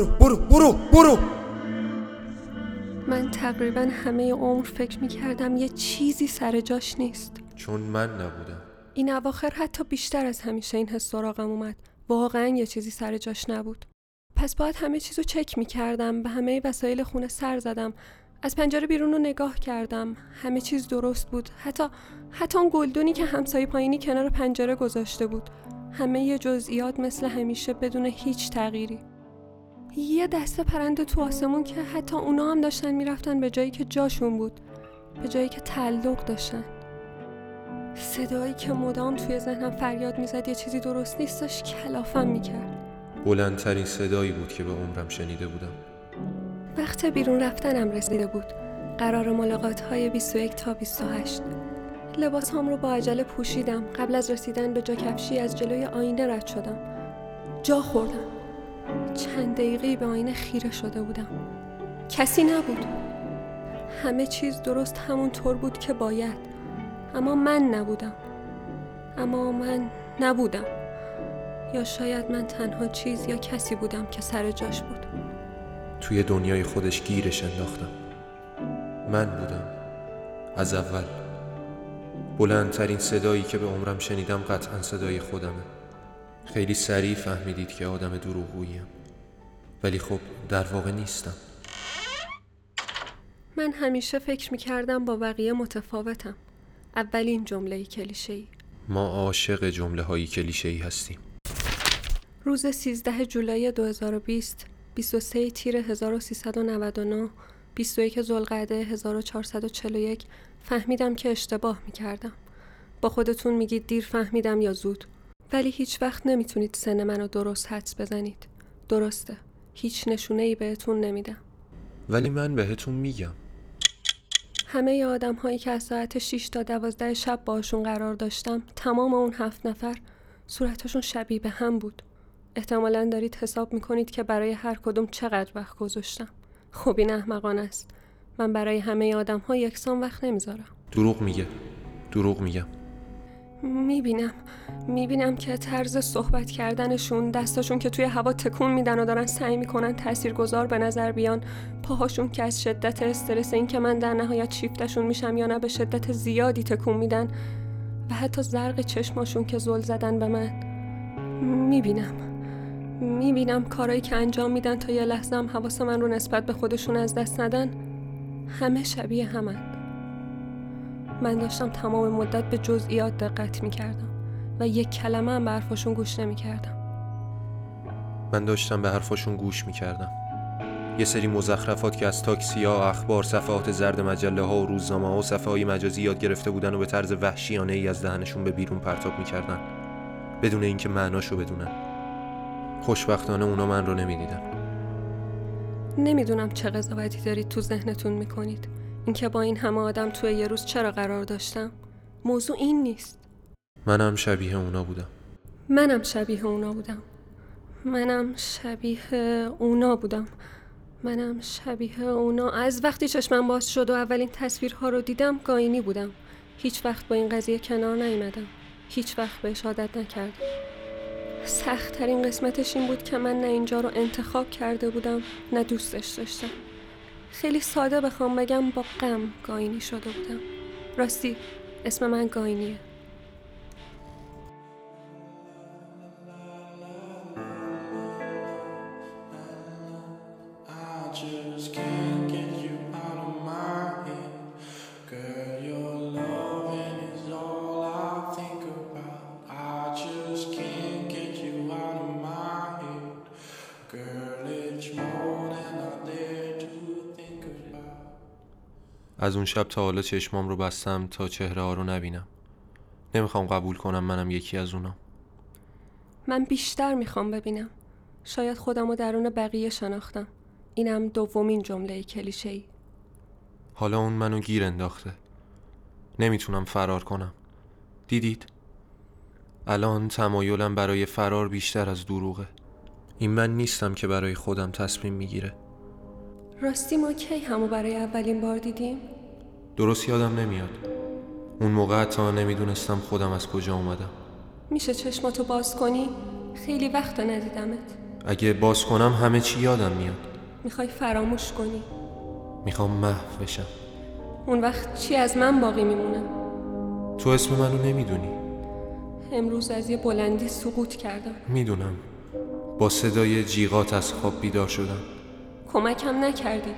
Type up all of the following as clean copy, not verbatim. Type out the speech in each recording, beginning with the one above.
برو. من تقریبا همه عمر فکر می‌کردم یه چیزی سر جاش نیست، چون من نبودم. این اواخر حتی بیشتر از همیشه این حس سراغم اومد، واقعا یه چیزی سر جاش نبود. پس باید همه چیزو چک می‌کردم، به همه وسایل خونه سر زدم، از پنجره بیرون رو نگاه کردم. همه چیز درست بود، حتی اون گلدونی که همسایه پایینی کنار پنجره گذاشته بود. همه جزئیات مثل همیشه بدون هیچ تغییری. یه دسته پرنده تو آسمون که حتی اونا هم داشتن میرفتن به جایی که جاشون بود، به جایی که تعلق داشتن. صدایی که مدام توی ذهنم فریاد میزد یه چیزی درست نیستش کلافم میکرد. بلندترین صدایی بود که به عمرم شنیده بودم. وقت بیرون رفتنم رسیده بود. قرار ملاقات‌های 21 تا 28. لباسام رو با عجله پوشیدم. قبل از رسیدن به جا کفشی از جلوی آینه رد شدم. جا خوردم. چند دقیقه‌ای به آینه خیره شده بودم. کسی نبود. همه چیز درست همون طور بود که باید. اما من نبودم. یا شاید من تنها چیز یا کسی بودم که سر جاش بود. توی دنیای خودش گیرش انداختم. من بودم از اول. بلندترین صدایی که به عمرم شنیدم قطعا صدای خودمه. خیلی سریع فهمیدید که آدم دروغگوییم، ولی خب در واقع نیستم. من همیشه فکر میکردم با بقیه متفاوتم. اولین جمله کلیشه‌ای. ما عاشق جمله های کلیشه‌ای هستیم. روز 13 جولای 2020، 23 تیر 1399، 21 ذوالقعده 1441 فهمیدم که اشتباه میکردم. با خودتون میگید دیر فهمیدم یا زود، ولی هیچ وقت نمیتونید سن منو درست حدس بزنید. درسته، هیچ نشونه‌ای بهتون نمیدم، ولی من بهتون میگم. همه آدم هایی که از ساعت 6 تا 12 شب باشون قرار داشتم، تمام اون 7 نفر صورتشون شبیه به هم بود. احتمالاً دارید حساب میکنید که برای هر کدوم چقدر وقت گذاشتم. خب این احمقانه است. من برای همه آدم ها یکسان وقت نمیذارم. دروغ میگم. میبینم که طرز صحبت کردنشون، دستاشون که توی هوا تکون میدن و دارن سعی میکنن تاثیرگذار به نظر بیان، پاهاشون که از شدت استرس این که من در نهایت شیفتشون میشم یا نه به شدت زیادی تکون میدن، و حتی زرق چشماشون که زل زدن به من. میبینم کارایی که انجام میدن تا یه لحظه هم حواس من رو نسبت به خودشون از دست ندن. همه شبیه همن. من داشتم تمام مدت به جزئیات دقت میکردم و یک کلمه هم به حرفاشون گوش نمیکردم. من داشتم به حرفاشون گوش میکردم. یه سری مزخرفات که از تاکسی ها، اخبار، صفحات زرد مجله ها و روزنامه ها و صفحه های مجازی یاد گرفته بودن و به طرز وحشیانه ای از دهنشون به بیرون پرتاب میکردن، بدون اینکه معناشو بدونن. خوشبختانه اونا من رو نمیدیدن. نمیدونم چه قضاوتی دارید تو ذهنتون میکنید. اینکه با این همه آدم توی یه روز چرا قرار داشتم؟ موضوع این نیست. منم شبیه اونا بودم. از وقتی چشمم باز شد و اولین تصویرها رو دیدم گاینی بودم. هیچ وقت با این قضیه کنار نیومدم. هیچ وقت بهش عادت نکردم. سخت‌ترین قسمتش این بود که من نه اینجا رو انتخاب کرده بودم، نه دوستش داشتم. خیلی ساده بخوام بگم، با غم گاینی شده بودم. راستی اسم من گاینیه. از اون شب تا حالا چشمام رو بستم تا چهره ها رو نبینم. نمیخوام قبول کنم منم یکی از اونام. من بیشتر میخوام ببینم. شاید خودم رو درون بقیه شناختم. اینم دومین جمله کلیشه‌ای. حالا اون منو گیر انداخته. نمیتونم فرار کنم. دیدید؟ الان تمایلم برای فرار بیشتر از دروغه. این من نیستم که برای خودم تصمیم میگیره. راستی ما کی همو برای اولین بار دیدیم؟ درست یادم نمیاد. اون موقع حتی نمیدونستم خودم از کجا اومدم. میشه چشماتو باز کنی؟ خیلی وقت ندیدمت. اگه باز کنم همه چی یادم میاد. میخوای فراموش کنی؟ میخوام محو بشم. اون وقت چی از من باقی میمونه؟ تو اسم منو نمیدونی. امروز از یه بلندی سقوط کردم. میدونم. با صدای جیغات از خواب بیدار شدم. کمکم نکردی.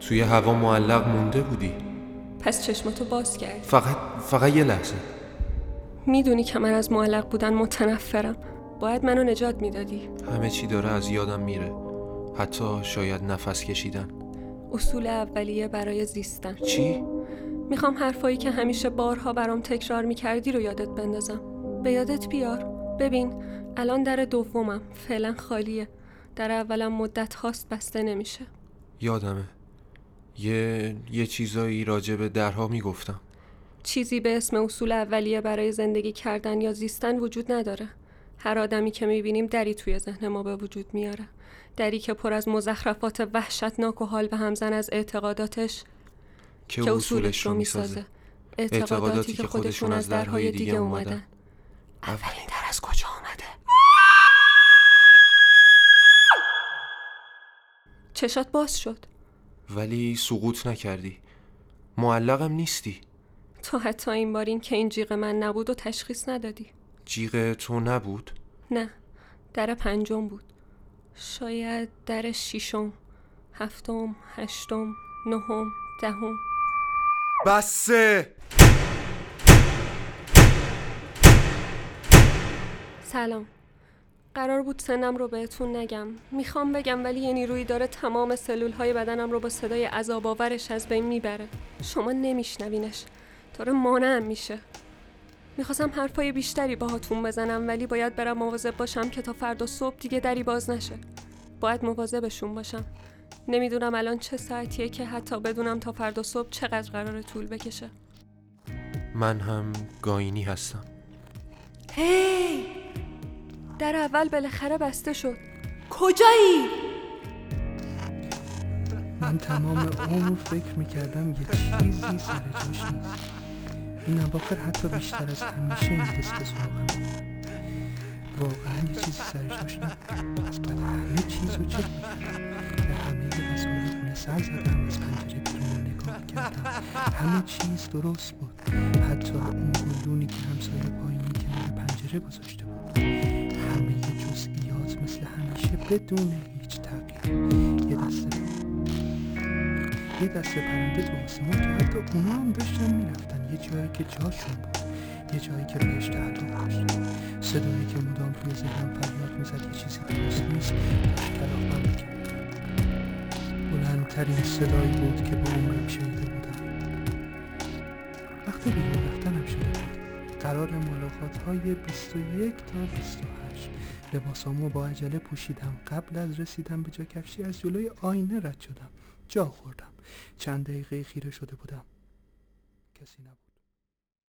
توی هوا معلق مونده بودی. پس چشماتو باز کردی. فقط یه لحظه. میدونی که من از معلق بودن متنفرم. باید منو نجات میدادی. همه چی داره از یادم میره. حتی شاید نفس کشیدن. اصول اولیه برای زیستن. چی؟ میخوام حرفایی که همیشه بارها برام تکرار میکردی رو یادت بندازم. به یادت بیار. ببین الان در دومم. فعلا خالیه. در اولم مدت هاست بسته نمیشه. یادمه. یه چیزایی راجع به درها میگفتم. چیزی به اسم اصول اولیه برای زندگی کردن یا زیستن وجود نداره. هر آدمی که میبینیم دری توی ذهن ما به وجود میاره. دری که پر از مزخرفات وحشتناک و حال به همزن از اعتقاداتش که اصولش رو میسازه. اعتقاداتی که خودشون از درهای دیگه اومدن. اولین در از کجا اومده؟ چشات باز شد. ولی سقوط نکردی. معلقم نیستی. تو حتی این بار این که این جیغ من نبود و تشخیص ندادی. جیغ تو نبود؟ نه، در پنجم بود. شاید در ششم، هفتم، هشتم، نهم، دهم. بسه. سلام. قرار بود سنم رو بهتون نگم. میخوام بگم ولی یه نیرویی داره تمام سلول‌های بدنم رو با صدای عذاب‌آورش از بین میبره. شما نمیشنوینش. داره مانعم میشه. میخواستم حرفای بیشتری باهاتون بزنم ولی باید برم مواظب باشم که تا فردا صبح دیگه دری باز نشه. باید مواظبشون باشم. نمیدونم الان چه ساعتیه که حتی بدونم تا فردا صبح چقدر قراره طول بکشه. من هم گاینی هستم. هی! در اول بالاخره بسته شد. کجایی؟ من تمام عمر فکر میکردم یه چیزی سر جوش نیست. این اواخر حتی بیشتر از همیشه این دسترس واقعا واقعا یه چیزی سر جوش نیست. بعد همه چیزو چک میکردم. به همه مسئولیتونه سر زدم. از پنجره بیرون نگاه کردم. همه چیز درست بود. حتی اون گلدونی که همسایه پایینی که من پنجره گذاشته بود. همه یه جزئیات مثل همیشه بدون هیچ تغییر. یه دسته پرنده تو آسمان که حتی اونا هم داشتن میرفتن. یه جایی که جاشون بود، یه جایی که بهش تعلق داشتن. صدایی که مدام توی ذهنم فریاد میزد یه چیزی درست نیست داشت کلافم میکرد. بلندترین صدایی بود که با عمرم شنیده بودم. وقتی بیرون رفتنم شده بود. قرار ملاقات‌های 21 تا 28. لباسامو با عجله پوشیدم. قبل از رسیدن به جاکفشی از جلوی آینه رد شدم. جا خوردم. چند دقیقه خیره شده بودم. کسی نبود.